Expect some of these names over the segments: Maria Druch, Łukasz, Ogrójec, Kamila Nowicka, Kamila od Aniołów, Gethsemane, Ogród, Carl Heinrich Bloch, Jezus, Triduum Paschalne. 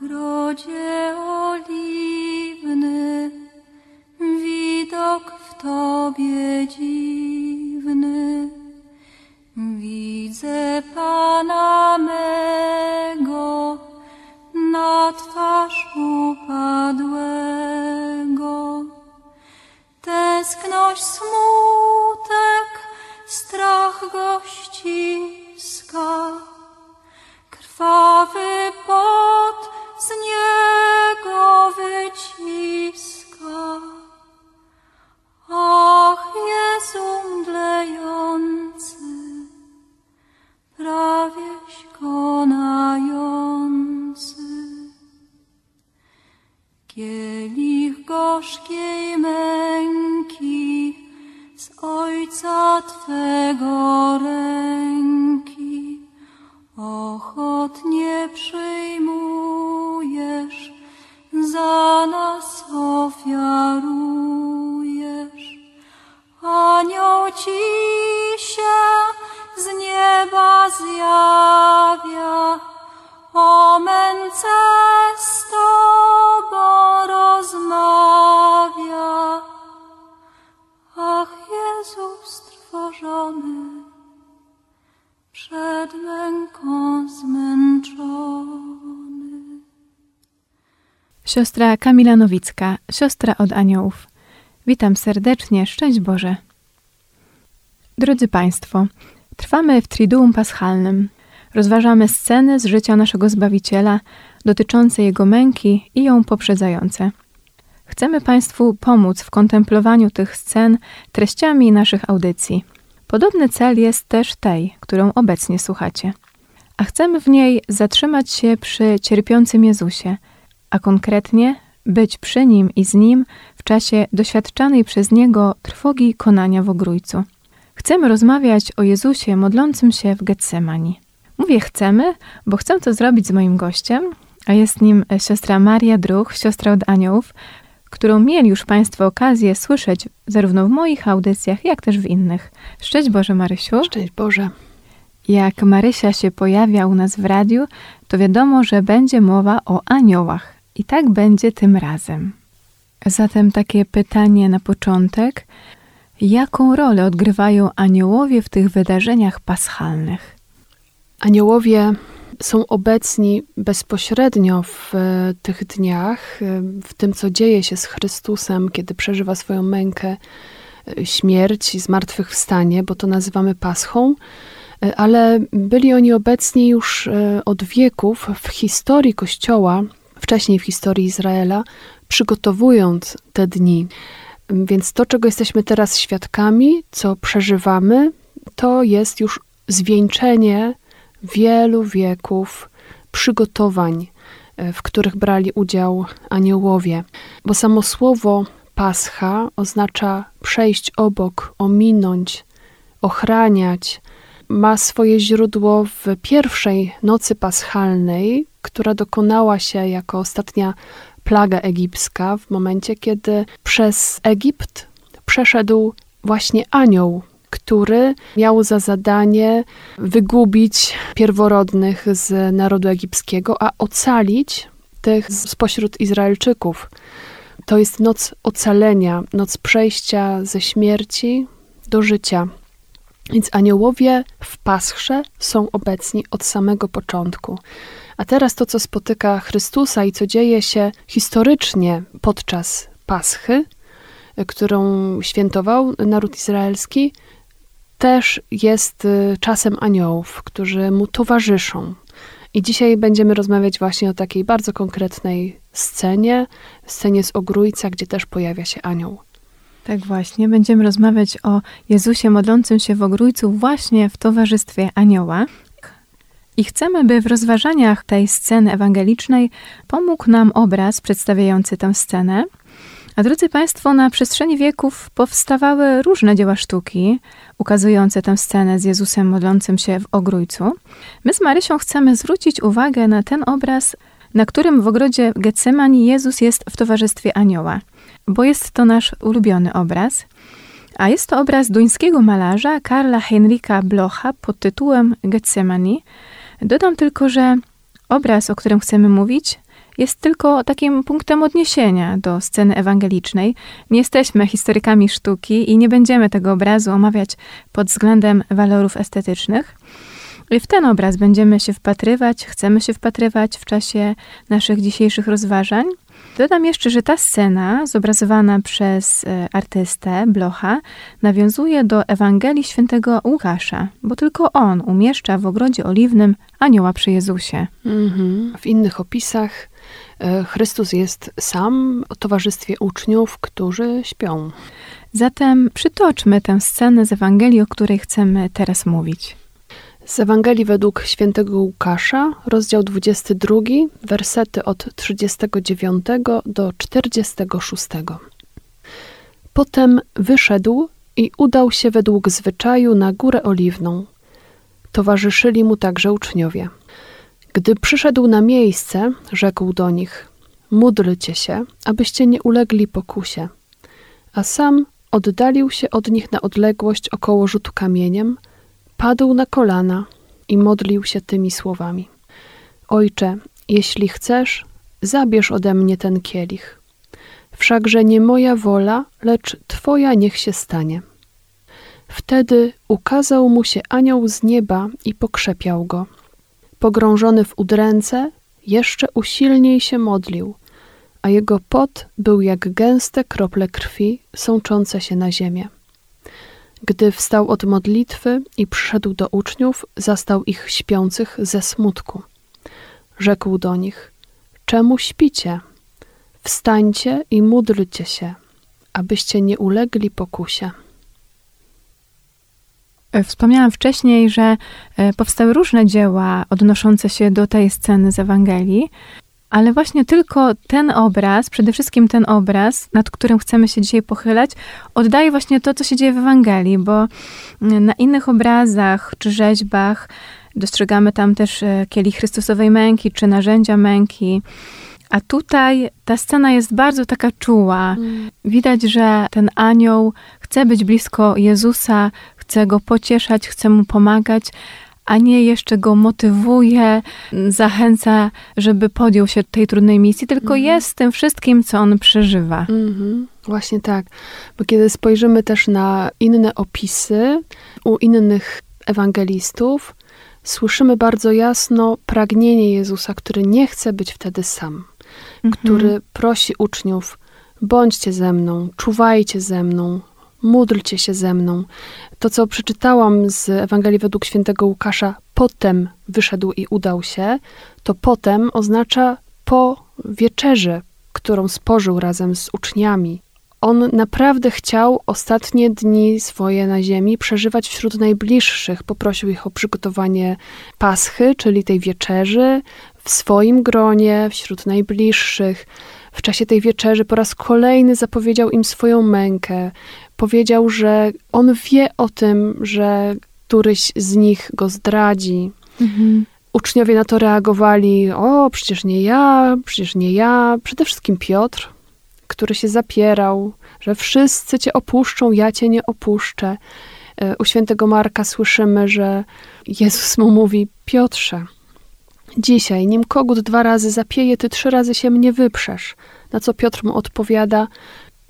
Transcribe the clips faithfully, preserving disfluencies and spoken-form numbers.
ogrodzie oliwny, widok w Tobie dziwny. Widzę Pana mego, na twarz upadłego. Tęskność, smutek, strach go ściska, krwawy pot z niego wyciska. Ach, Jezu mdlejący, prawieś konający. Kielich gorzkiej męki z Ojca Twego ręki ochotnie przyjmujesz, za nas ofiarujesz. Anioł Ci się z nieba zjawia, o męce z Tobą rozmawia. Ach, Jezus trwożony, przed męką zmęczony. Siostra Kamila Nowicka, siostra od aniołów. Witam serdecznie, szczęść Boże. Drodzy Państwo, trwamy w Triduum Paschalnym. Rozważamy sceny z życia naszego Zbawiciela, dotyczące Jego męki i ją poprzedzające. Chcemy Państwu pomóc w kontemplowaniu tych scen treściami naszych audycji. Podobny cel jest też tej, którą obecnie słuchacie. A chcemy w niej zatrzymać się przy cierpiącym Jezusie, a konkretnie być przy Nim i z Nim w czasie doświadczanej przez Niego trwogi konania w Ogrójcu. Chcemy rozmawiać o Jezusie modlącym się w Getsemani. Mówię chcemy, bo chcę to zrobić z moim gościem, a jest nim siostra Maria Druch, siostra od aniołów, którą mieli już Państwo okazję słyszeć zarówno w moich audycjach, jak też w innych. Szczęść Boże, Marysiu. Szczęść Boże. Jak Marysia się pojawia u nas w radiu, to wiadomo, że będzie mowa o aniołach. I tak będzie tym razem. Zatem takie pytanie na początek. Jaką rolę odgrywają aniołowie w tych wydarzeniach paschalnych? Aniołowie są obecni bezpośrednio w tych dniach, w tym, co dzieje się z Chrystusem, kiedy przeżywa swoją mękę, śmierć i zmartwychwstanie, bo to nazywamy paschą, ale byli oni obecni już od wieków w historii Kościoła, wcześniej w historii Izraela, przygotowując te dni. Więc to, czego jesteśmy teraz świadkami, co przeżywamy, to jest już zwieńczenie wielu wieków przygotowań, w których brali udział aniołowie. Bo samo słowo pascha oznacza przejść obok, ominąć, ochraniać. Ma swoje źródło w pierwszej nocy paschalnej, która dokonała się jako ostatnia plaga egipska w momencie, kiedy przez Egipt przeszedł właśnie anioł, który miał za zadanie wygubić pierworodnych z narodu egipskiego, a ocalić tych spośród Izraelczyków. To jest noc ocalenia, noc przejścia ze śmierci do życia. Więc aniołowie w paschę są obecni od samego początku. A teraz to, co spotyka Chrystusa i co dzieje się historycznie podczas paschy, którą świętował naród izraelski, też jest czasem aniołów, którzy mu towarzyszą. I dzisiaj będziemy rozmawiać właśnie o takiej bardzo konkretnej scenie, scenie z Ogrójca, gdzie też pojawia się anioł. Tak właśnie, będziemy rozmawiać o Jezusie modlącym się w Ogrójcu właśnie w towarzystwie anioła. I chcemy, by w rozważaniach tej sceny ewangelicznej pomógł nam obraz przedstawiający tę scenę. A drodzy Państwo, na przestrzeni wieków powstawały różne dzieła sztuki ukazujące tę scenę z Jezusem modlącym się w Ogrójcu. My z Marysią chcemy zwrócić uwagę na ten obraz, na którym w ogrodzie Getsemani Jezus jest w towarzystwie anioła, bo jest to nasz ulubiony obraz. A jest to obraz duńskiego malarza Carla Heinricha Blocha pod tytułem Gethsemane. Dodam tylko, że obraz, o którym chcemy mówić, jest tylko takim punktem odniesienia do sceny ewangelicznej. Nie jesteśmy historykami sztuki i nie będziemy tego obrazu omawiać pod względem walorów estetycznych. I w ten obraz będziemy się wpatrywać, chcemy się wpatrywać w czasie naszych dzisiejszych rozważań. Dodam jeszcze, że ta scena, zobrazowana przez artystę Blocha, nawiązuje do Ewangelii Świętego Łukasza, bo tylko on umieszcza w Ogrodzie Oliwnym anioła przy Jezusie. Mm-hmm. W innych opisach Chrystus jest sam w towarzystwie uczniów, którzy śpią. Zatem przytoczmy tę scenę z Ewangelii, o której chcemy teraz mówić. Z Ewangelii według Świętego Łukasza, rozdział dwudziesty drugi, wersety od trzydziestego dziewiątego do czterdziestego szóstego. Potem wyszedł i udał się według zwyczaju na Górę Oliwną. Towarzyszyli mu także uczniowie. Gdy przyszedł na miejsce, rzekł do nich: módlcie się, abyście nie ulegli pokusie. A sam oddalił się od nich na odległość około rzutu kamieniem, padł na kolana i modlił się tymi słowami: Ojcze, jeśli chcesz, zabierz ode mnie ten kielich. Wszakże nie moja wola, lecz Twoja niech się stanie. Wtedy ukazał mu się anioł z nieba i pokrzepiał go. Pogrążony w udręce, jeszcze usilniej się modlił, a jego pot był jak gęste krople krwi sączące się na ziemię. Gdy wstał od modlitwy i przyszedł do uczniów, zastał ich śpiących ze smutku. Rzekł do nich: czemu śpicie? Wstańcie i módlcie się, abyście nie ulegli pokusie. Wspomniałam wcześniej, że powstały różne dzieła odnoszące się do tej sceny z Ewangelii, ale właśnie tylko ten obraz, przede wszystkim ten obraz, nad którym chcemy się dzisiaj pochylać, oddaje właśnie to, co się dzieje w Ewangelii, bo na innych obrazach czy rzeźbach dostrzegamy tam też kielich Chrystusowej męki czy narzędzia męki. A tutaj ta scena jest bardzo taka czuła. Widać, że ten anioł chce być blisko Jezusa, chce go pocieszać, chce mu pomagać, a nie jeszcze go motywuje, zachęca, żeby podjął się tej trudnej misji, tylko mhm. jest tym wszystkim, co on przeżywa. Mhm. Właśnie tak, bo kiedy spojrzymy też na inne opisy u innych ewangelistów, słyszymy bardzo jasno pragnienie Jezusa, który nie chce być wtedy sam, mhm. który prosi uczniów: bądźcie ze mną, czuwajcie ze mną, módlcie się ze mną. To, co przeczytałam z Ewangelii według Świętego Łukasza, potem wyszedł i udał się, to potem oznacza po wieczerzy, którą spożył razem z uczniami. On naprawdę chciał ostatnie dni swoje na ziemi przeżywać wśród najbliższych. Poprosił ich o przygotowanie paschy, czyli tej wieczerzy, w swoim gronie, wśród najbliższych. W czasie tej wieczerzy po raz kolejny zapowiedział im swoją mękę. Powiedział, że on wie o tym, że któryś z nich go zdradzi. Mhm. Uczniowie na to reagowali: o, przecież nie ja, przecież nie ja. Przede wszystkim Piotr, który się zapierał, że wszyscy cię opuszczą, ja cię nie opuszczę. U świętego Marka słyszymy, że Jezus mu mówi: Piotrze, dzisiaj, nim kogut dwa razy zapieje, ty trzy razy się mnie wyprzesz. Na co Piotr mu odpowiada: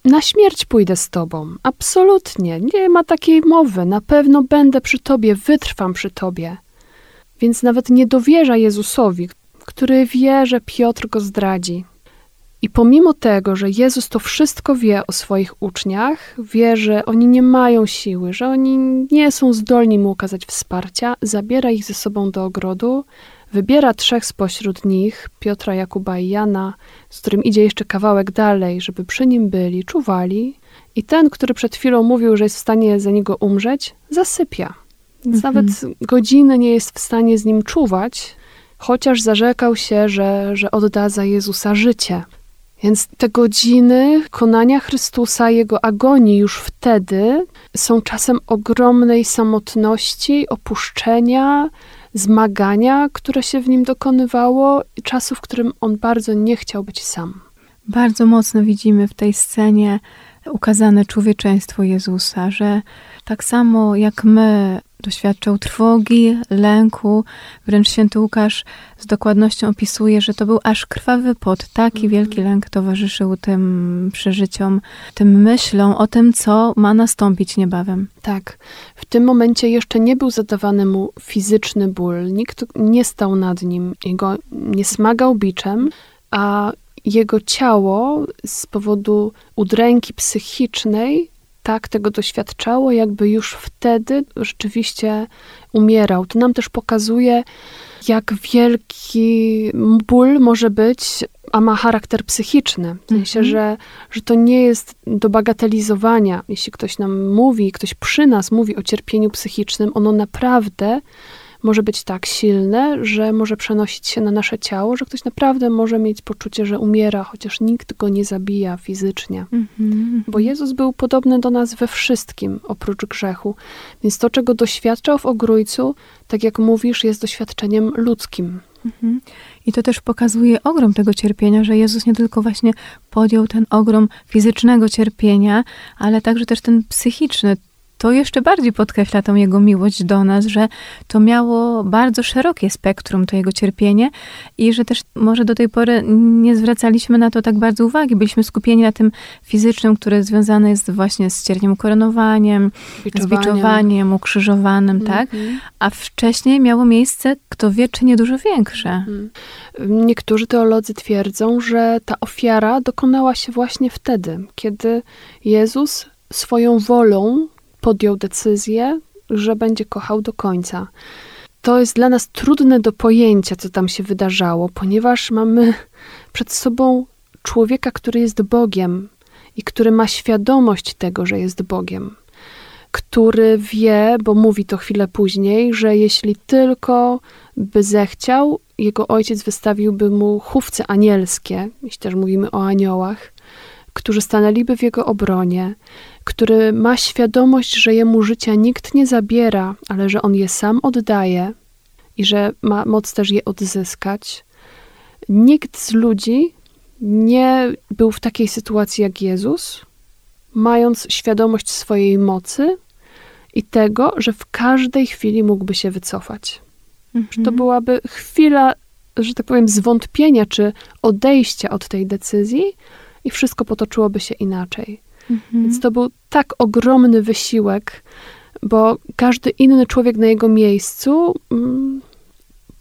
na śmierć pójdę z tobą. Absolutnie, nie ma takiej mowy. Na pewno będę przy tobie, wytrwam przy tobie. Więc nawet nie dowierza Jezusowi, który wie, że Piotr go zdradzi. I pomimo tego, że Jezus to wszystko wie o swoich uczniach, wie, że oni nie mają siły, że oni nie są zdolni mu okazać wsparcia, zabiera ich ze sobą do ogrodu, wybiera trzech spośród nich, Piotra, Jakuba i Jana, z którym idzie jeszcze kawałek dalej, żeby przy nim byli, czuwali. I ten, który przed chwilą mówił, że jest w stanie za niego umrzeć, zasypia. Więc mhm. nawet godziny nie jest w stanie z nim czuwać, chociaż zarzekał się, że, że odda za Jezusa życie. Więc te godziny konania Chrystusa, Jego agonii już wtedy są czasem ogromnej samotności, opuszczenia, zmagania, które się w nim dokonywało, i czasu, w którym on bardzo nie chciał być sam. Bardzo mocno widzimy w tej scenie ukazane człowieczeństwo Jezusa, że tak samo jak my doświadczał trwogi, lęku, wręcz święty Łukasz z dokładnością opisuje, że to był aż krwawy pot. Taki wielki lęk towarzyszył tym przeżyciom, tym myślom o tym, co ma nastąpić niebawem. Tak. W tym momencie jeszcze nie był zadawany mu fizyczny ból. Nikt nie stał nad nim. Jego nie smagał biczem, a jego ciało z powodu udręki psychicznej tak tego doświadczało, jakby już wtedy rzeczywiście umierał. To nam też pokazuje, jak wielki ból może być, a ma charakter psychiczny. W sensie, mhm. że, że to nie jest do bagatelizowania. Jeśli ktoś nam mówi, ktoś przy nas mówi o cierpieniu psychicznym, ono naprawdę może być tak silne, że może przenosić się na nasze ciało, że ktoś naprawdę może mieć poczucie, że umiera, chociaż nikt go nie zabija fizycznie. Mm-hmm. Bo Jezus był podobny do nas we wszystkim, oprócz grzechu. Więc to, czego doświadczał w Ogrójcu, tak jak mówisz, jest doświadczeniem ludzkim. Mm-hmm. I to też pokazuje ogrom tego cierpienia, że Jezus nie tylko właśnie podjął ten ogrom fizycznego cierpienia, ale także też ten psychiczny. To jeszcze bardziej podkreśla tą Jego miłość do nas, że to miało bardzo szerokie spektrum, to Jego cierpienie i że też może do tej pory nie zwracaliśmy na to tak bardzo uwagi. Byliśmy skupieni na tym fizycznym, które związane jest właśnie z cierniem, koronowaniem, biczowaniem, z biczowaniem, ukrzyżowanym, mm-hmm. tak? A wcześniej miało miejsce, kto wie, czy nie dużo większe. Niektórzy teolodzy twierdzą, że ta ofiara dokonała się właśnie wtedy, kiedy Jezus swoją wolą podjął decyzję, że będzie kochał do końca. To jest dla nas trudne do pojęcia, co tam się wydarzało, ponieważ mamy przed sobą człowieka, który jest Bogiem i który ma świadomość tego, że jest Bogiem, który wie, bo mówi to chwilę później, że jeśli tylko by zechciał, jego ojciec wystawiłby mu chówce anielskie, jeśli też mówimy o aniołach, którzy stanęliby w jego obronie, który ma świadomość, że jemu życia nikt nie zabiera, ale że on je sam oddaje i że ma moc też je odzyskać. Nikt z ludzi nie był w takiej sytuacji jak Jezus, mając świadomość swojej mocy i tego, że w każdej chwili mógłby się wycofać. Mhm. To byłaby chwila, że tak powiem, zwątpienia czy odejścia od tej decyzji i wszystko potoczyłoby się inaczej. Mhm. Więc to był tak ogromny wysiłek, bo każdy inny człowiek na jego miejscu mm,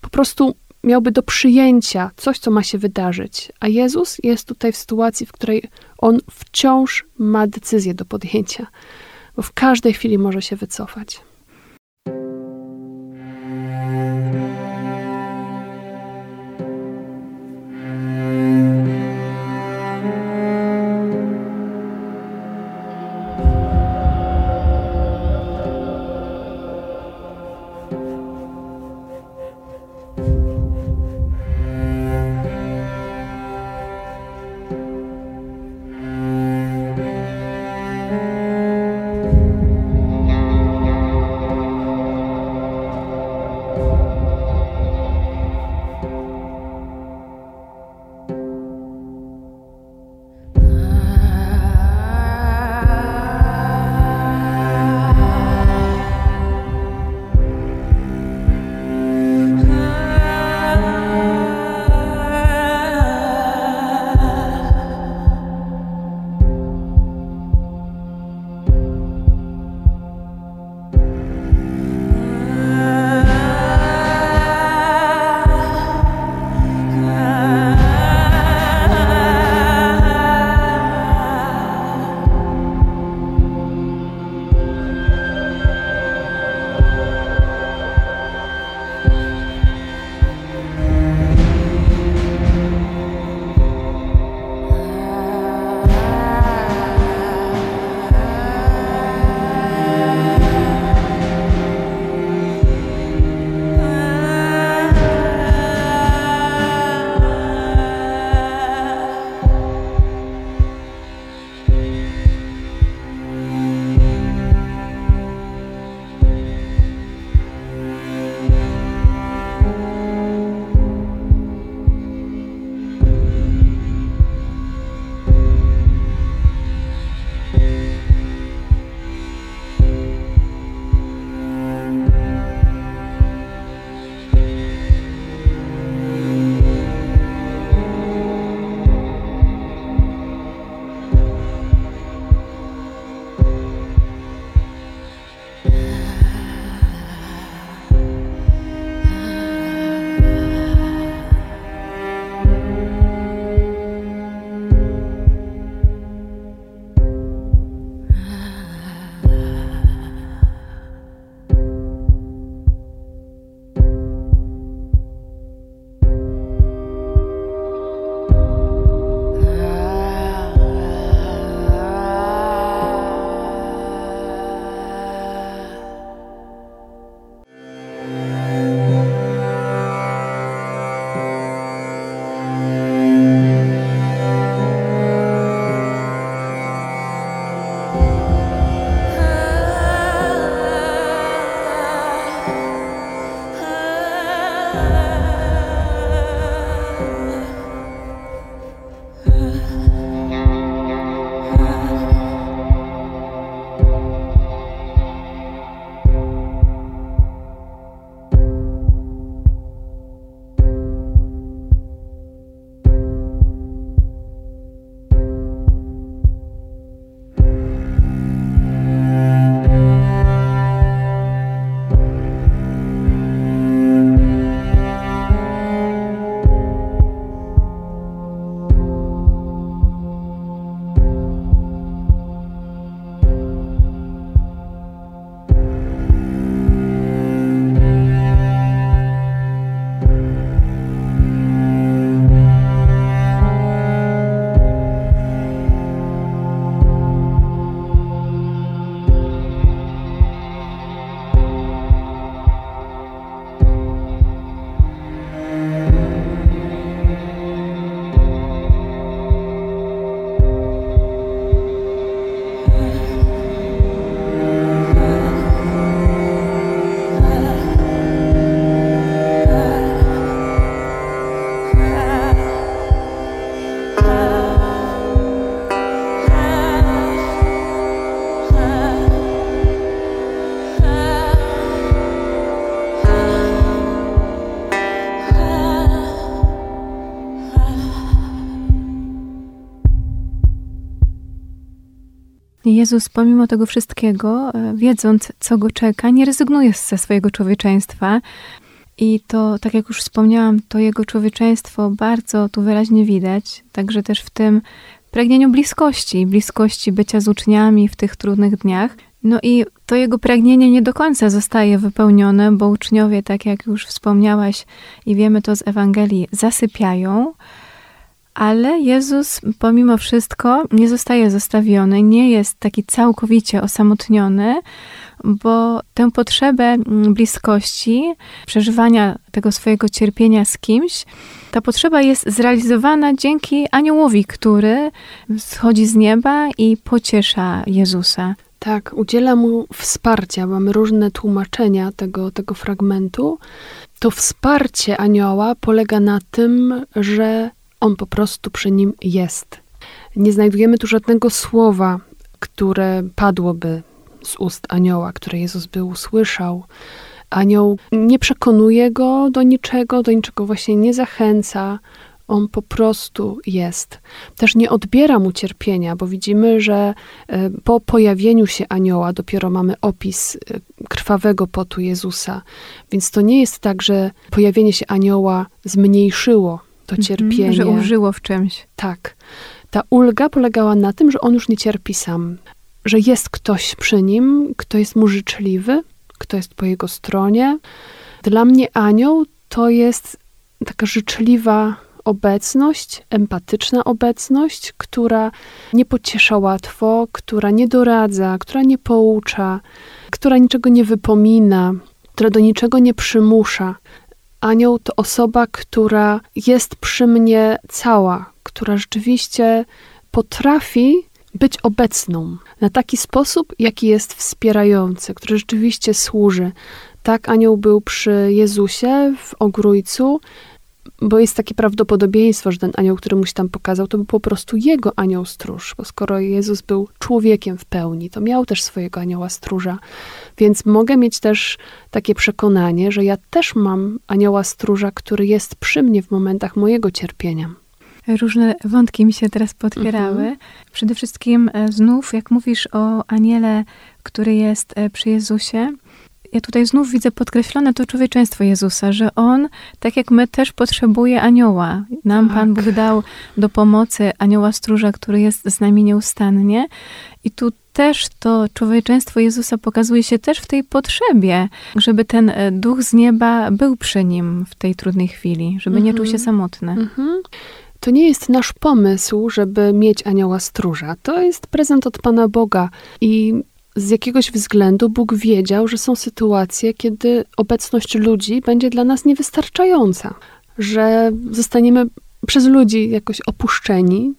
po prostu miałby do przyjęcia coś, co ma się wydarzyć. A Jezus jest tutaj w sytuacji, w której on wciąż ma decyzję do podjęcia, bo w każdej chwili może się wycofać. Jezus pomimo tego wszystkiego, wiedząc co Go czeka, nie rezygnuje ze swojego człowieczeństwa. I to, tak jak już wspomniałam, to Jego człowieczeństwo bardzo tu wyraźnie widać, także też w tym pragnieniu bliskości, bliskości bycia z uczniami w tych trudnych dniach. No i to Jego pragnienie nie do końca zostaje wypełnione, bo uczniowie, tak jak już wspomniałaś i wiemy to z Ewangelii, zasypiają, ale Jezus pomimo wszystko nie zostaje zostawiony, nie jest taki całkowicie osamotniony, bo tę potrzebę bliskości, przeżywania tego swojego cierpienia z kimś, ta potrzeba jest zrealizowana dzięki aniołowi, który schodzi z nieba i pociesza Jezusa. Tak, udziela mu wsparcia. Mamy różne tłumaczenia tego, tego fragmentu. To wsparcie anioła polega na tym, że on po prostu przy nim jest. Nie znajdujemy tu żadnego słowa, które padłoby z ust anioła, które Jezus by usłyszał. Anioł nie przekonuje go do niczego, do niczego właśnie nie zachęca. On po prostu jest. Też nie odbiera mu cierpienia, bo widzimy, że po pojawieniu się anioła dopiero mamy opis krwawego potu Jezusa. Więc to nie jest tak, że pojawienie się anioła zmniejszyło to cierpienie. Że ulżyło w czymś. Tak. Ta ulga polegała na tym, że on już nie cierpi sam. Że jest ktoś przy nim, kto jest mu życzliwy, kto jest po jego stronie. Dla mnie anioł to jest taka życzliwa obecność, empatyczna obecność, która nie pociesza łatwo, która nie doradza, która nie poucza, która niczego nie wypomina, która do niczego nie przymusza. Anioł to osoba, która jest przy mnie cała, która rzeczywiście potrafi być obecną na taki sposób, jaki jest wspierający, który rzeczywiście służy. Tak anioł był przy Jezusie w Ogrójcu, bo jest takie prawdopodobieństwo, że ten anioł, który mu się tam pokazał, to był po prostu jego anioł stróż, bo skoro Jezus był człowiekiem w pełni, to miał też swojego anioła stróża. Więc mogę mieć też takie przekonanie, że ja też mam anioła stróża, który jest przy mnie w momentach mojego cierpienia. Różne wątki mi się teraz podpierały. Mhm. Przede wszystkim znów, jak mówisz o aniele, który jest przy Jezusie, ja tutaj znów widzę podkreślone to człowieczeństwo Jezusa, że On, tak jak my, też potrzebuje anioła. Nam tak. Pan Bóg dał do pomocy anioła stróża, który jest z nami nieustannie. I tu też to człowieczeństwo Jezusa pokazuje się też w tej potrzebie, żeby ten duch z nieba był przy Nim w tej trudnej chwili, żeby mhm. nie czuł się samotny. Mhm. To nie jest nasz pomysł, żeby mieć anioła stróża. To jest prezent od Pana Boga i z jakiegoś względu Bóg wiedział, że są sytuacje, kiedy obecność ludzi będzie dla nas niewystarczająca, że zostaniemy przez ludzi jakoś opuszczeni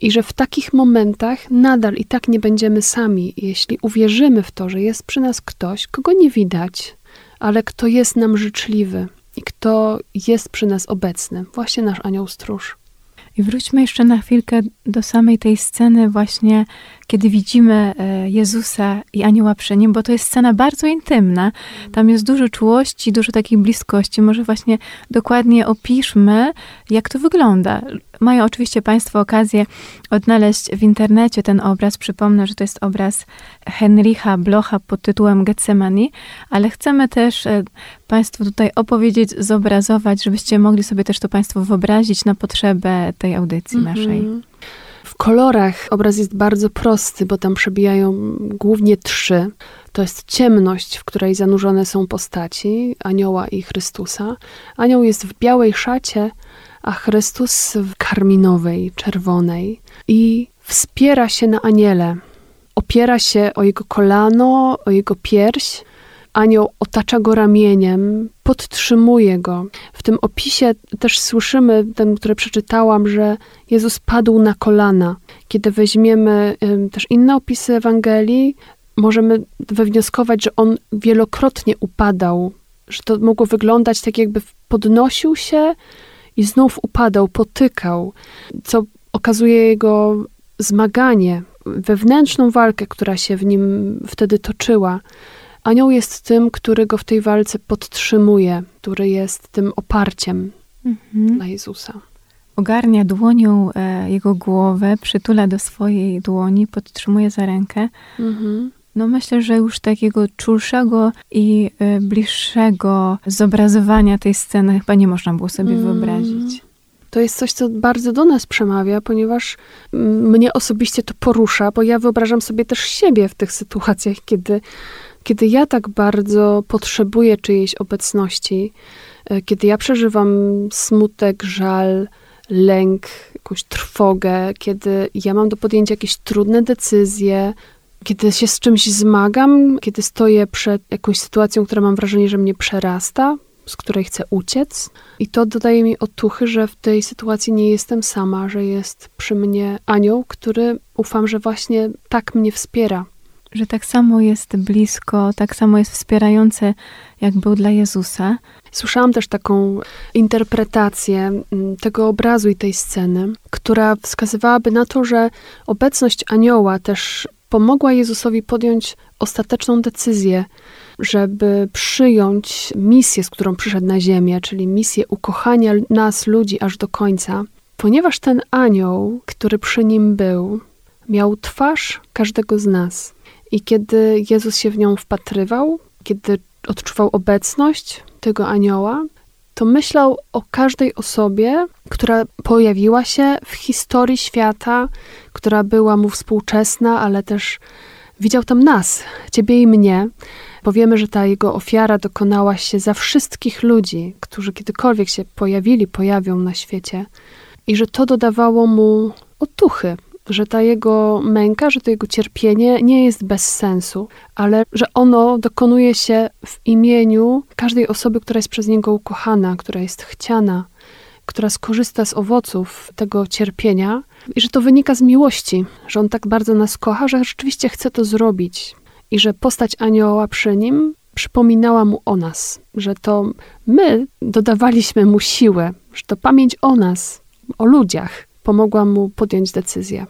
i że w takich momentach nadal i tak nie będziemy sami, jeśli uwierzymy w to, że jest przy nas ktoś, kogo nie widać, ale kto jest nam życzliwy i kto jest przy nas obecny. Właśnie nasz anioł stróż. I wróćmy jeszcze na chwilkę do samej tej sceny właśnie, kiedy widzimy Jezusa i anioła przy Nim, bo to jest scena bardzo intymna. Tam jest dużo czułości, dużo takiej bliskości. Może właśnie dokładnie opiszmy, jak to wygląda. Mają oczywiście Państwo okazję odnaleźć w internecie ten obraz. Przypomnę, że to jest obraz Heinricha Blocha pod tytułem Gethsemane, ale chcemy też Państwu tutaj opowiedzieć, zobrazować, żebyście mogli sobie też to Państwo wyobrazić na potrzebę tej audycji mhm. naszej. W kolorach obraz jest bardzo prosty, bo tam przebijają głównie trzy. To jest ciemność, w której zanurzone są postaci anioła i Chrystusa. Anioł jest w białej szacie, a Chrystus w karminowej, czerwonej. I wspiera się na aniele. Opiera się o jego kolano, o jego pierś. Anioł otacza go ramieniem, podtrzymuje go. W tym opisie też słyszymy, ten, który przeczytałam, że Jezus padł na kolana. Kiedy weźmiemy też inne opisy Ewangelii, możemy wywnioskować, że on wielokrotnie upadał. Że to mogło wyglądać tak, jakby podnosił się i znów upadał, potykał, co okazuje jego zmaganie, wewnętrzną walkę, która się w nim wtedy toczyła. Anioł jest tym, który go w tej walce podtrzymuje, który jest tym oparciem mhm. dla Jezusa. ogarnia dłonią e, jego głowę, przytula do swojej dłoni, podtrzymuje za rękę. Mhm. No myślę, że już takiego czulszego i e, bliższego zobrazowania tej sceny chyba nie można było sobie mhm. wyobrazić. To jest coś, co bardzo do nas przemawia, ponieważ mnie osobiście to porusza, bo ja wyobrażam sobie też siebie w tych sytuacjach, kiedy, kiedy ja tak bardzo potrzebuję czyjejś obecności, kiedy ja przeżywam smutek, żal, lęk, jakąś trwogę, kiedy ja mam do podjęcia jakieś trudne decyzje, kiedy się z czymś zmagam, kiedy stoję przed jakąś sytuacją, która mam wrażenie, że mnie przerasta, z której chcę uciec. I to dodaje mi otuchy, że w tej sytuacji nie jestem sama, że jest przy mnie anioł, który ufam, że właśnie tak mnie wspiera. Że tak samo jest blisko, tak samo jest wspierający, jak był dla Jezusa. Słyszałam też taką interpretację tego obrazu i tej sceny, która wskazywałaby na to, że obecność anioła też pomogła Jezusowi podjąć ostateczną decyzję, żeby przyjąć misję, z którą przyszedł na ziemię, czyli misję ukochania nas, ludzi, aż do końca. Ponieważ ten anioł, który przy nim był, miał twarz każdego z nas. I kiedy Jezus się w nią wpatrywał, kiedy odczuwał obecność tego anioła, to myślał o każdej osobie, która pojawiła się w historii świata, która była mu współczesna, ale też widział tam nas, ciebie i mnie, bo wiemy, że ta jego ofiara dokonała się za wszystkich ludzi, którzy kiedykolwiek się pojawili, pojawią na świecie i że to dodawało mu otuchy, że ta jego męka, że to jego cierpienie nie jest bez sensu, ale że ono dokonuje się w imieniu każdej osoby, która jest przez niego ukochana, która jest chciana, która skorzysta z owoców tego cierpienia i że to wynika z miłości, że on tak bardzo nas kocha, że rzeczywiście chce to zrobić i że postać anioła przy nim przypominała mu o nas, że to my dodawaliśmy mu siłę, że to pamięć o nas, o ludziach pomogła mu podjąć decyzję.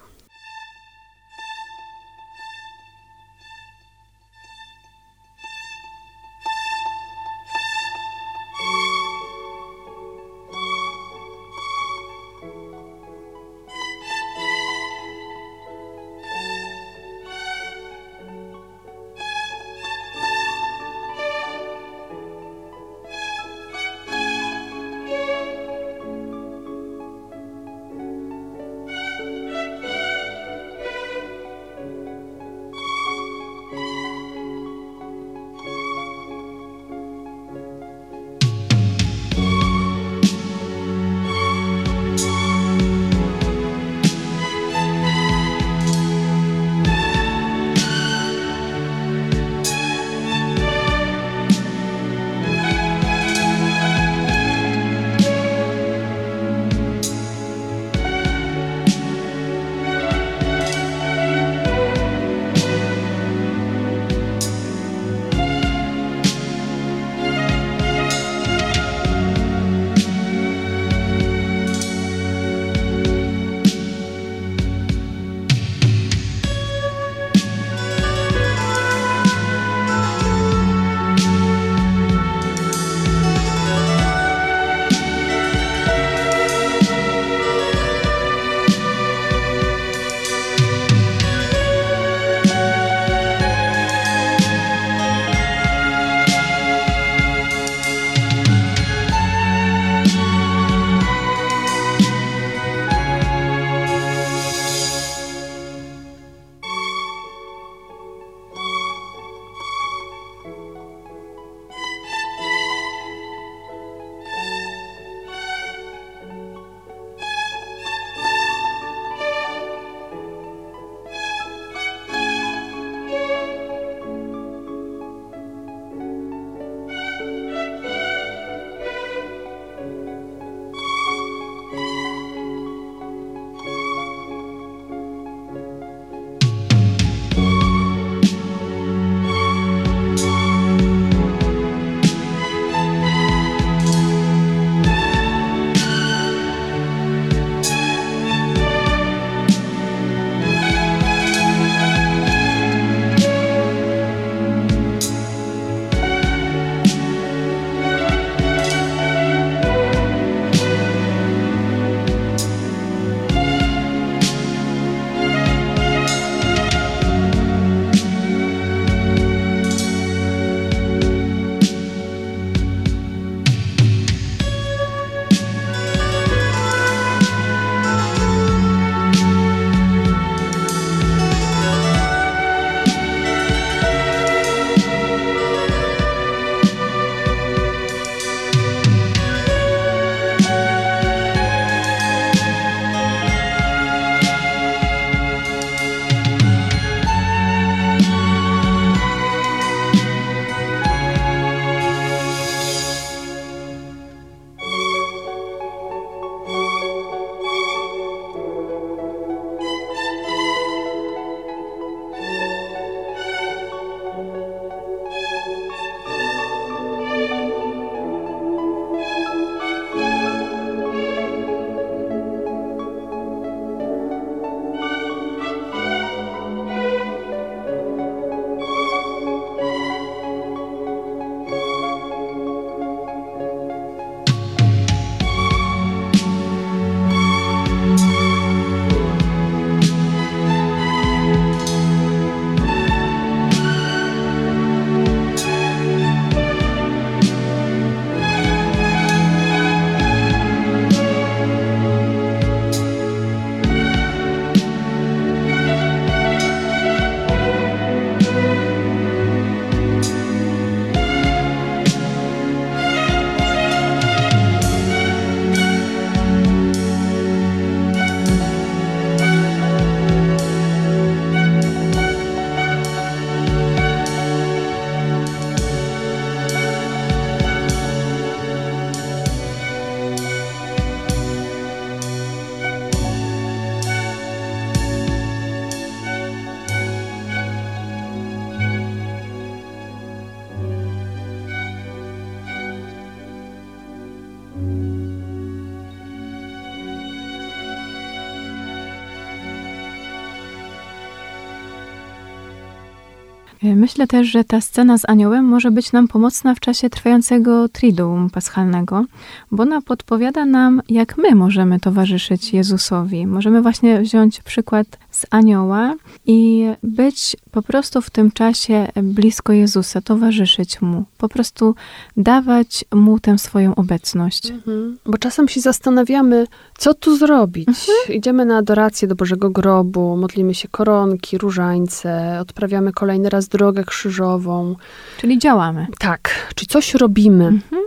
Myślę też, że ta scena z aniołem może być nam pomocna w czasie trwającego Triduum Paschalnego, bo ona podpowiada nam, jak my możemy towarzyszyć Jezusowi. Możemy właśnie wziąć przykład z anioła i być po prostu w tym czasie blisko Jezusa, towarzyszyć Mu, po prostu dawać Mu tę swoją obecność. Mhm. Bo czasem się zastanawiamy, co tu zrobić. Mhm. Idziemy na adorację do Bożego Grobu, modlimy się koronki, różańce, odprawiamy kolejny raz drogę krzyżową. Czyli działamy. Tak, czyli coś robimy. Mhm.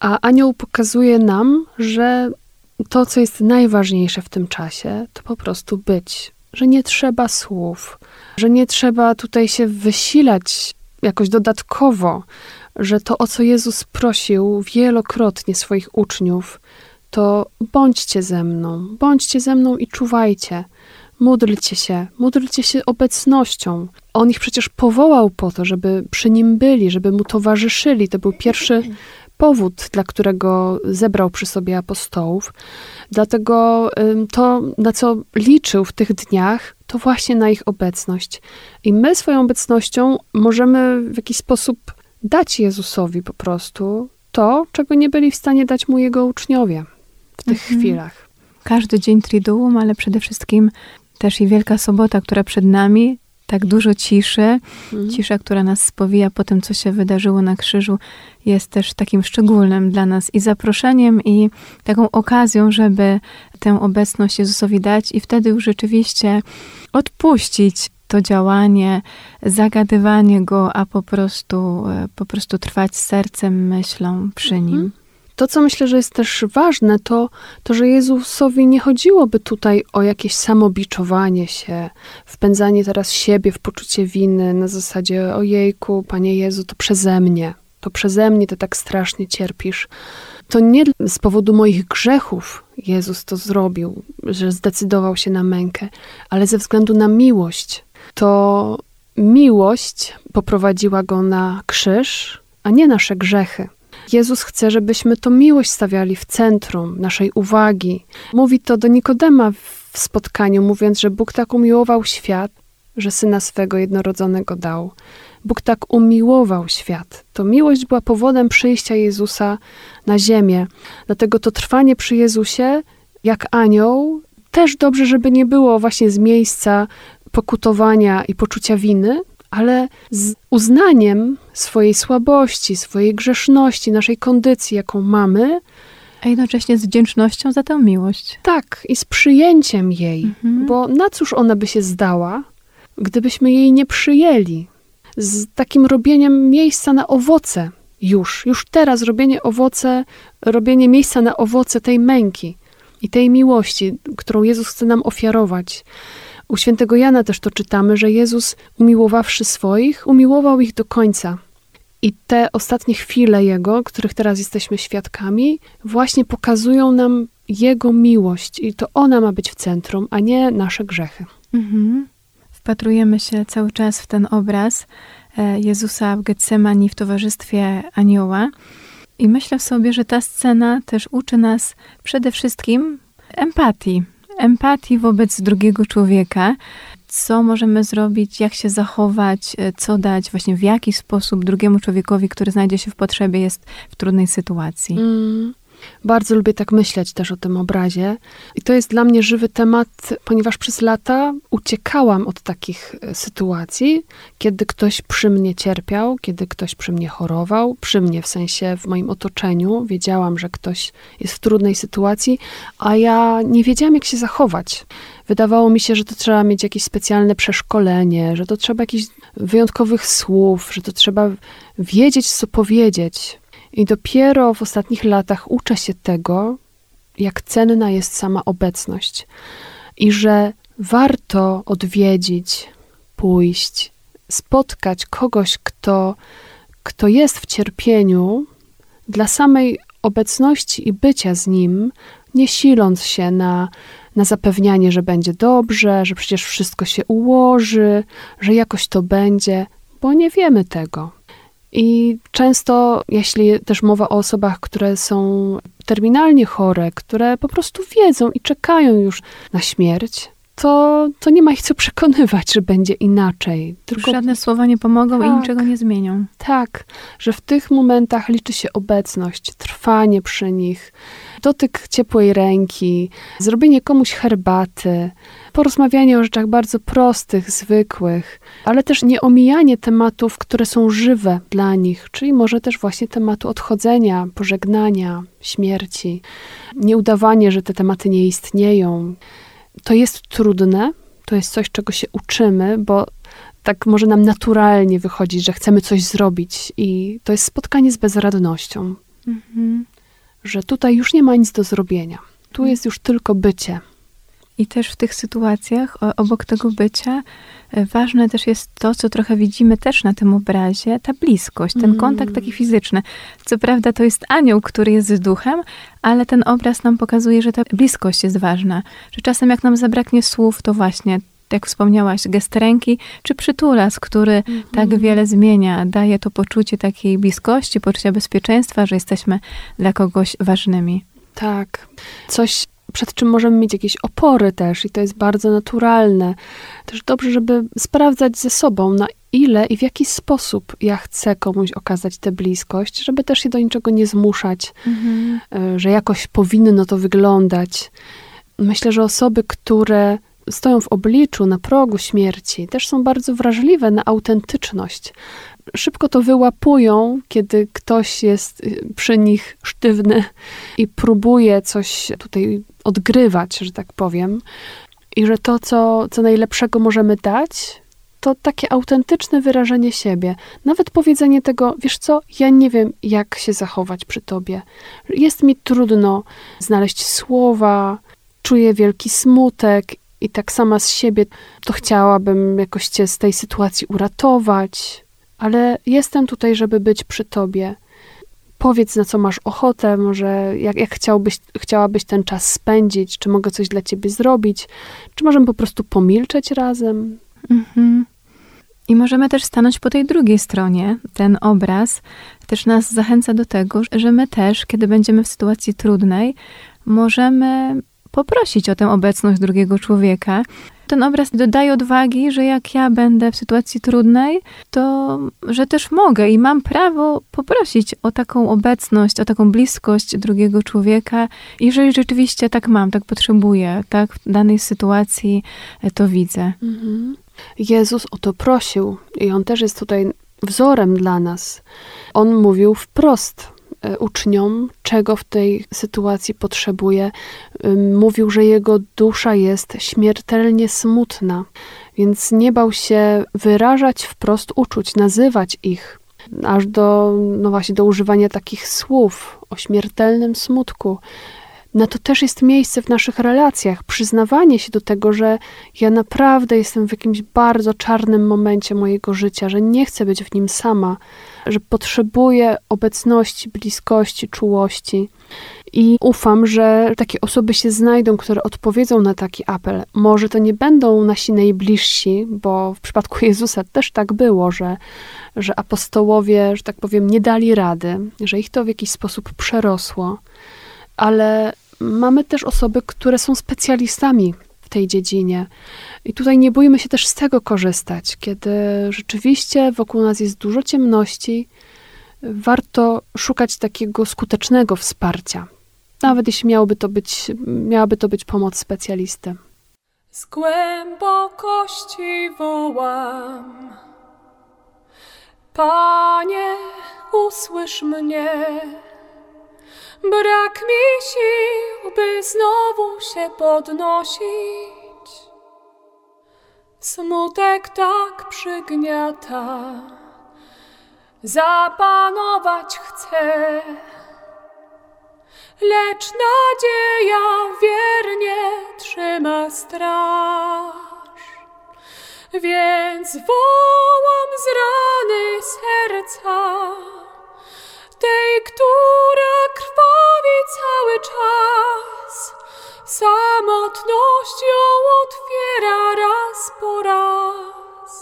A anioł pokazuje nam, że to, co jest najważniejsze w tym czasie, to po prostu być. Że nie trzeba słów, że nie trzeba tutaj się wysilać jakoś dodatkowo, że to, o co Jezus prosił wielokrotnie swoich uczniów, to bądźcie ze mną, bądźcie ze mną i czuwajcie. Módlcie się, módlcie się obecnością. On ich przecież powołał po to, żeby przy Nim byli, żeby Mu towarzyszyli. To był pierwszy powód, dla którego zebrał przy sobie apostołów. Dlatego to, na co liczył w tych dniach, to właśnie na ich obecność. I my swoją obecnością możemy w jakiś sposób dać Jezusowi po prostu to, czego nie byli w stanie dać Mu Jego uczniowie w tych mhm. chwilach. Każdy dzień Triduum, ale przede wszystkim też i Wielka Sobota, która przed nami, tak dużo ciszy. Mhm. Cisza, która nas spowija po tym, co się wydarzyło na krzyżu, jest też takim szczególnym dla nas i zaproszeniem, i taką okazją, żeby tę obecność Jezusowi dać i wtedy już rzeczywiście odpuścić to działanie, zagadywanie Go, a po prostu, po prostu trwać sercem, myślą przy Nim. Mhm. To, co myślę, że jest też ważne, to to, że Jezusowi nie chodziłoby tutaj o jakieś samobiczowanie się, wpędzanie teraz siebie w poczucie winy na zasadzie ojejku, Panie Jezu, to przeze mnie, to przeze mnie Ty tak strasznie cierpisz. To nie z powodu moich grzechów Jezus to zrobił, że zdecydował się na mękę, ale ze względu na miłość. To miłość poprowadziła Go na krzyż, a nie nasze grzechy. Jezus chce, żebyśmy tą miłość stawiali w centrum naszej uwagi. Mówi to do Nikodema w spotkaniu, mówiąc, że Bóg tak umiłował świat, że Syna swego jednorodzonego dał. Bóg tak umiłował świat. To miłość była powodem przyjścia Jezusa na ziemię. Dlatego to trwanie przy Jezusie, jak anioł, też dobrze, żeby nie było właśnie z miejsca pokutowania i poczucia winy, ale z uznaniem swojej słabości, swojej grzeszności, naszej kondycji, jaką mamy. A jednocześnie z wdzięcznością za tę miłość. Tak, i z przyjęciem jej, mhm. bo na cóż ona by się zdała, gdybyśmy jej nie przyjęli. Z takim robieniem miejsca na owoce już, już teraz robienie owoce, robienie miejsca na owoce tej męki i tej miłości, którą Jezus chce nam ofiarować. U świętego Jana też to czytamy, że Jezus, umiłowawszy swoich, umiłował ich do końca. I te ostatnie chwile Jego, których teraz jesteśmy świadkami, właśnie pokazują nam Jego miłość. I to ona ma być w centrum, a nie nasze grzechy. Mhm. Wpatrujemy się cały czas w ten obraz Jezusa w Getsemani w towarzystwie anioła. I myślę sobie, że ta scena też uczy nas przede wszystkim empatii. Empatii wobec drugiego człowieka, co możemy zrobić, jak się zachować, co dać, właśnie w jaki sposób drugiemu człowiekowi, który znajdzie się w potrzebie, jest w trudnej sytuacji. Mm. Bardzo lubię tak myśleć też o tym obrazie. I to jest dla mnie żywy temat, ponieważ przez lata uciekałam od takich sytuacji, kiedy ktoś przy mnie cierpiał, kiedy ktoś przy mnie chorował, przy mnie w sensie w moim otoczeniu. Wiedziałam, że ktoś jest w trudnej sytuacji, a ja nie wiedziałam, jak się zachować. Wydawało mi się, że to trzeba mieć jakieś specjalne przeszkolenie, że to trzeba jakichś wyjątkowych słów, że to trzeba wiedzieć, co powiedzieć. I dopiero w ostatnich latach uczę się tego, jak cenna jest sama obecność. I że warto odwiedzić, pójść, spotkać kogoś, kto, kto jest w cierpieniu dla samej obecności i bycia z nim, nie siląc się na, na zapewnianie, że będzie dobrze, że przecież wszystko się ułoży, że jakoś to będzie, bo nie wiemy tego. I często, jeśli też mowa o osobach, które są terminalnie chore, które po prostu wiedzą i czekają już na śmierć, to, to nie ma ich co przekonywać, że będzie inaczej. Tylko żadne słowa nie pomogą tak, i niczego nie zmienią. Tak, że w tych momentach liczy się obecność, trwanie przy nich, dotyk ciepłej ręki, zrobienie komuś herbaty, porozmawianie o rzeczach bardzo prostych, zwykłych, ale też nie omijanie tematów, które są żywe dla nich, czyli może też właśnie tematu odchodzenia, pożegnania, śmierci, nie udawanie, że te tematy nie istnieją. To jest trudne, to jest coś, czego się uczymy, bo tak może nam naturalnie wychodzić, że chcemy coś zrobić i to jest spotkanie z bezradnością, mhm. że tutaj już nie ma nic do zrobienia, tu jest już tylko bycie. I też w tych sytuacjach, obok tego bycia, ważne też jest to, co trochę widzimy też na tym obrazie, ta bliskość, ten kontakt taki fizyczny. Co prawda to jest anioł, który jest z duchem, ale ten obraz nam pokazuje, że ta bliskość jest ważna. Że czasem jak nam zabraknie słów, to właśnie, jak wspomniałaś, gest ręki, czy przytulas, który mhm. tak wiele zmienia, daje to poczucie takiej bliskości, poczucia bezpieczeństwa, że jesteśmy dla kogoś ważnymi. Tak. Coś... przed czym możemy mieć jakieś opory też i to jest bardzo naturalne. Też dobrze, żeby sprawdzać ze sobą, na ile i w jaki sposób ja chcę komuś okazać tę bliskość, żeby też się do niczego nie zmuszać, mhm. że jakoś powinno to wyglądać. Myślę, że osoby, które stoją w obliczu, na progu śmierci, też są bardzo wrażliwe na autentyczność. Szybko to wyłapują, kiedy ktoś jest przy nich sztywny i próbuje coś tutaj odgrywać, że tak powiem. I że to, co, co najlepszego możemy dać, to takie autentyczne wyrażenie siebie. Nawet powiedzenie tego, wiesz co, ja nie wiem, jak się zachować przy tobie. Jest mi trudno znaleźć słowa, czuję wielki smutek i tak sama z siebie to chciałabym jakoś cię z tej sytuacji uratować. Ale jestem tutaj, żeby być przy tobie. Powiedz, na co masz ochotę, może jak, jak chciałbyś, chciałabyś ten czas spędzić, czy mogę coś dla ciebie zrobić, czy możemy po prostu pomilczeć razem. Mhm. I możemy też stanąć po tej drugiej stronie. Ten obraz też nas zachęca do tego, że my też, kiedy będziemy w sytuacji trudnej, możemy poprosić o tę obecność drugiego człowieka. Ten obraz dodaje odwagi, że jak ja będę w sytuacji trudnej, to że też mogę i mam prawo poprosić o taką obecność, o taką bliskość drugiego człowieka, jeżeli rzeczywiście tak mam, tak potrzebuję, tak w danej sytuacji to widzę. Mhm. Jezus o to prosił i on też jest tutaj wzorem dla nas. On mówił wprost uczniom, czego w tej sytuacji potrzebuje. Mówił, że jego dusza jest śmiertelnie smutna, więc nie bał się wyrażać wprost uczuć, nazywać ich, aż do, no właśnie, do używania takich słów o śmiertelnym smutku. Na to też jest miejsce w naszych relacjach, przyznawanie się do tego, że ja naprawdę jestem w jakimś bardzo czarnym momencie mojego życia, że nie chcę być w nim sama, że potrzebuję obecności, bliskości, czułości i ufam, że takie osoby się znajdą, które odpowiedzą na taki apel. Może to nie będą nasi najbliżsi, bo w przypadku Jezusa też tak było, że, że apostołowie, że tak powiem, nie dali rady, że ich to w jakiś sposób przerosło. Ale mamy też osoby, które są specjalistami w tej dziedzinie. I tutaj nie boimy się też z tego korzystać. Kiedy rzeczywiście wokół nas jest dużo ciemności, warto szukać takiego skutecznego wsparcia. Nawet jeśli miałoby to być, miałaby to być pomoc specjalisty. Z głębokości wołam, Panie, usłysz mnie. Brak mi sił, by znowu się podnosić. Smutek tak przygniata, zapanować chcę. Lecz nadzieja wiernie trzyma straż, więc wołam z rany serca, tej, która krwawi cały czas, samotność ją otwiera raz po raz.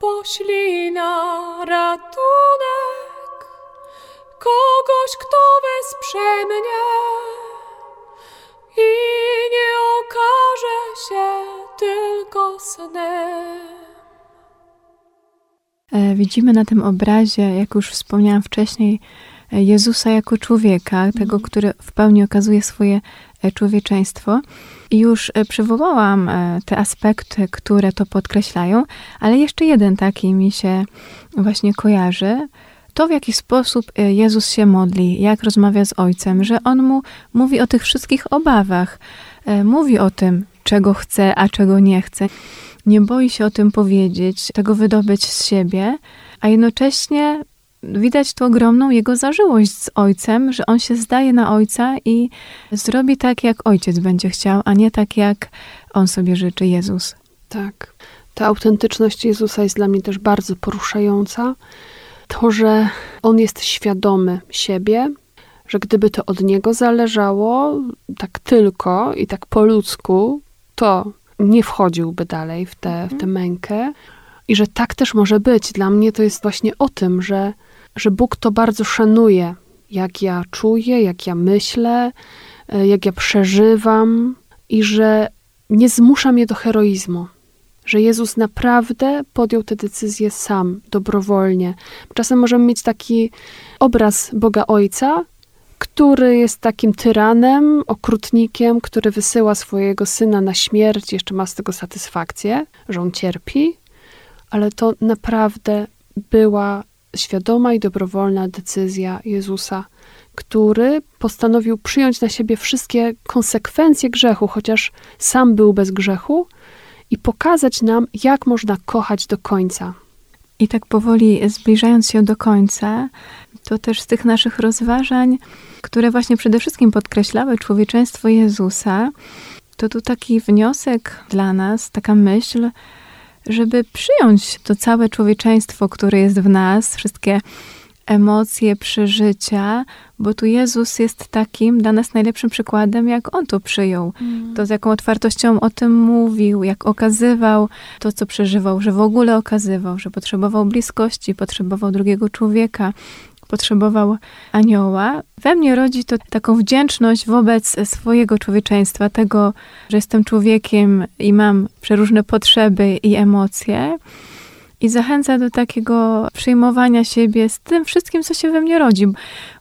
Poślij na ratunek kogoś, kto wesprze mnie i nie okaże się Widzimy na tym obrazie, jak już wspomniałam wcześniej, Jezusa jako człowieka, tego, który w pełni okazuje swoje człowieczeństwo. I już przywołałam te aspekty, które to podkreślają, ale jeszcze jeden taki mi się właśnie kojarzy. To, w jaki sposób Jezus się modli, jak rozmawia z Ojcem, że On mu mówi o tych wszystkich obawach, mówi o tym, czego chce, a czego nie chce. Nie boi się o tym powiedzieć, tego wydobyć z siebie, a jednocześnie widać tu ogromną jego zażyłość z Ojcem, że on się zdaje na Ojca i zrobi tak, jak Ojciec będzie chciał, a nie tak, jak on sobie życzy Jezus. Tak. Ta autentyczność Jezusa jest dla mnie też bardzo poruszająca. To, że on jest świadomy siebie, że gdyby to od niego zależało, tak tylko i tak po ludzku, to nie wchodziłby dalej w tę w tę mękę. I że tak też może być. Dla mnie to jest właśnie o tym, że, że Bóg to bardzo szanuje. Jak ja czuję, jak ja myślę, jak ja przeżywam. I że nie zmusza mnie do heroizmu. Że Jezus naprawdę podjął tę decyzję sam, dobrowolnie. Czasem możemy mieć taki obraz Boga Ojca, który jest takim tyranem, okrutnikiem, który wysyła swojego syna na śmierć, jeszcze ma z tego satysfakcję, że on cierpi, ale to naprawdę była świadoma i dobrowolna decyzja Jezusa, który postanowił przyjąć na siebie wszystkie konsekwencje grzechu, chociaż sam był bez grzechu, i pokazać nam, jak można kochać do końca. I tak powoli zbliżając się do końca, to też z tych naszych rozważań, które właśnie przede wszystkim podkreślały człowieczeństwo Jezusa, to tu taki wniosek dla nas, taka myśl, żeby przyjąć to całe człowieczeństwo, które jest w nas, wszystkie emocje, przeżycia, bo tu Jezus jest takim dla nas najlepszym przykładem, jak On to przyjął. Mm. To z jaką otwartością o tym mówił, jak okazywał to, co przeżywał, że w ogóle okazywał, że potrzebował bliskości, potrzebował drugiego człowieka, potrzebował anioła. We mnie rodzi to taką wdzięczność wobec swojego człowieczeństwa, tego, że jestem człowiekiem i mam przeróżne potrzeby i emocje. I zachęca do takiego przyjmowania siebie z tym wszystkim, co się we mnie rodzi.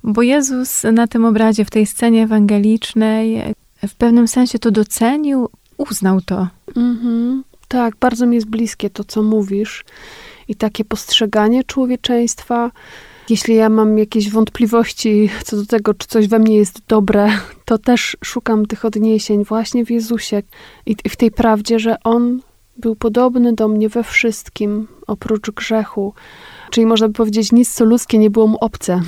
Bo Jezus na tym obrazie, w tej scenie ewangelicznej, w pewnym sensie to docenił, uznał to. Mm-hmm. Tak, bardzo mi jest bliskie to, co mówisz. I takie postrzeganie człowieczeństwa. Jeśli ja mam jakieś wątpliwości co do tego, czy coś we mnie jest dobre, to też szukam tych odniesień właśnie w Jezusie i w tej prawdzie, że On był podobny do mnie we wszystkim, oprócz grzechu. Czyli można by powiedzieć, nic co ludzkie nie było mu obce.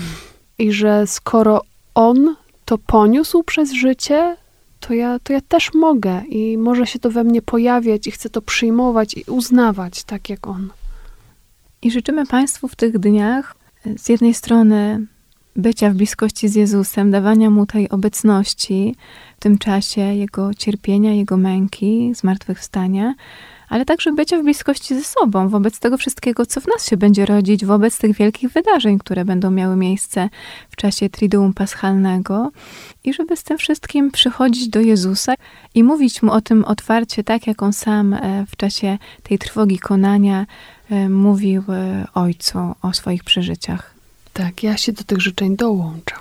I że skoro on to poniósł przez życie, to ja, to ja też mogę. I może się to we mnie pojawiać i chcę to przyjmować i uznawać, tak jak on. I życzymy Państwu w tych dniach z jednej strony bycia w bliskości z Jezusem, dawania Mu tej obecności w tym czasie Jego cierpienia, Jego męki, zmartwychwstania, ale także bycia w bliskości ze sobą, wobec tego wszystkiego, co w nas się będzie rodzić, wobec tych wielkich wydarzeń, które będą miały miejsce w czasie Triduum Paschalnego, i żeby z tym wszystkim przychodzić do Jezusa i mówić Mu o tym otwarcie, tak jak On sam w czasie tej trwogi konania mówił Ojcu o swoich przeżyciach. Tak, ja się do tych życzeń dołączam.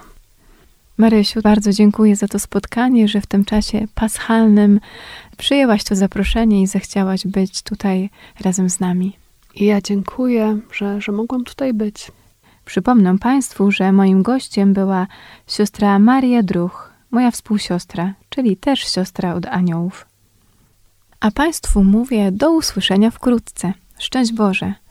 Marysiu, bardzo dziękuję za to spotkanie, że w tym czasie paschalnym przyjęłaś to zaproszenie i zechciałaś być tutaj razem z nami. I ja dziękuję, że, że mogłam tutaj być. Przypomnę Państwu, że moim gościem była siostra Maria Druch, moja współsiostra, czyli też siostra od aniołów. A Państwu mówię do usłyszenia wkrótce. Szczęść Boże!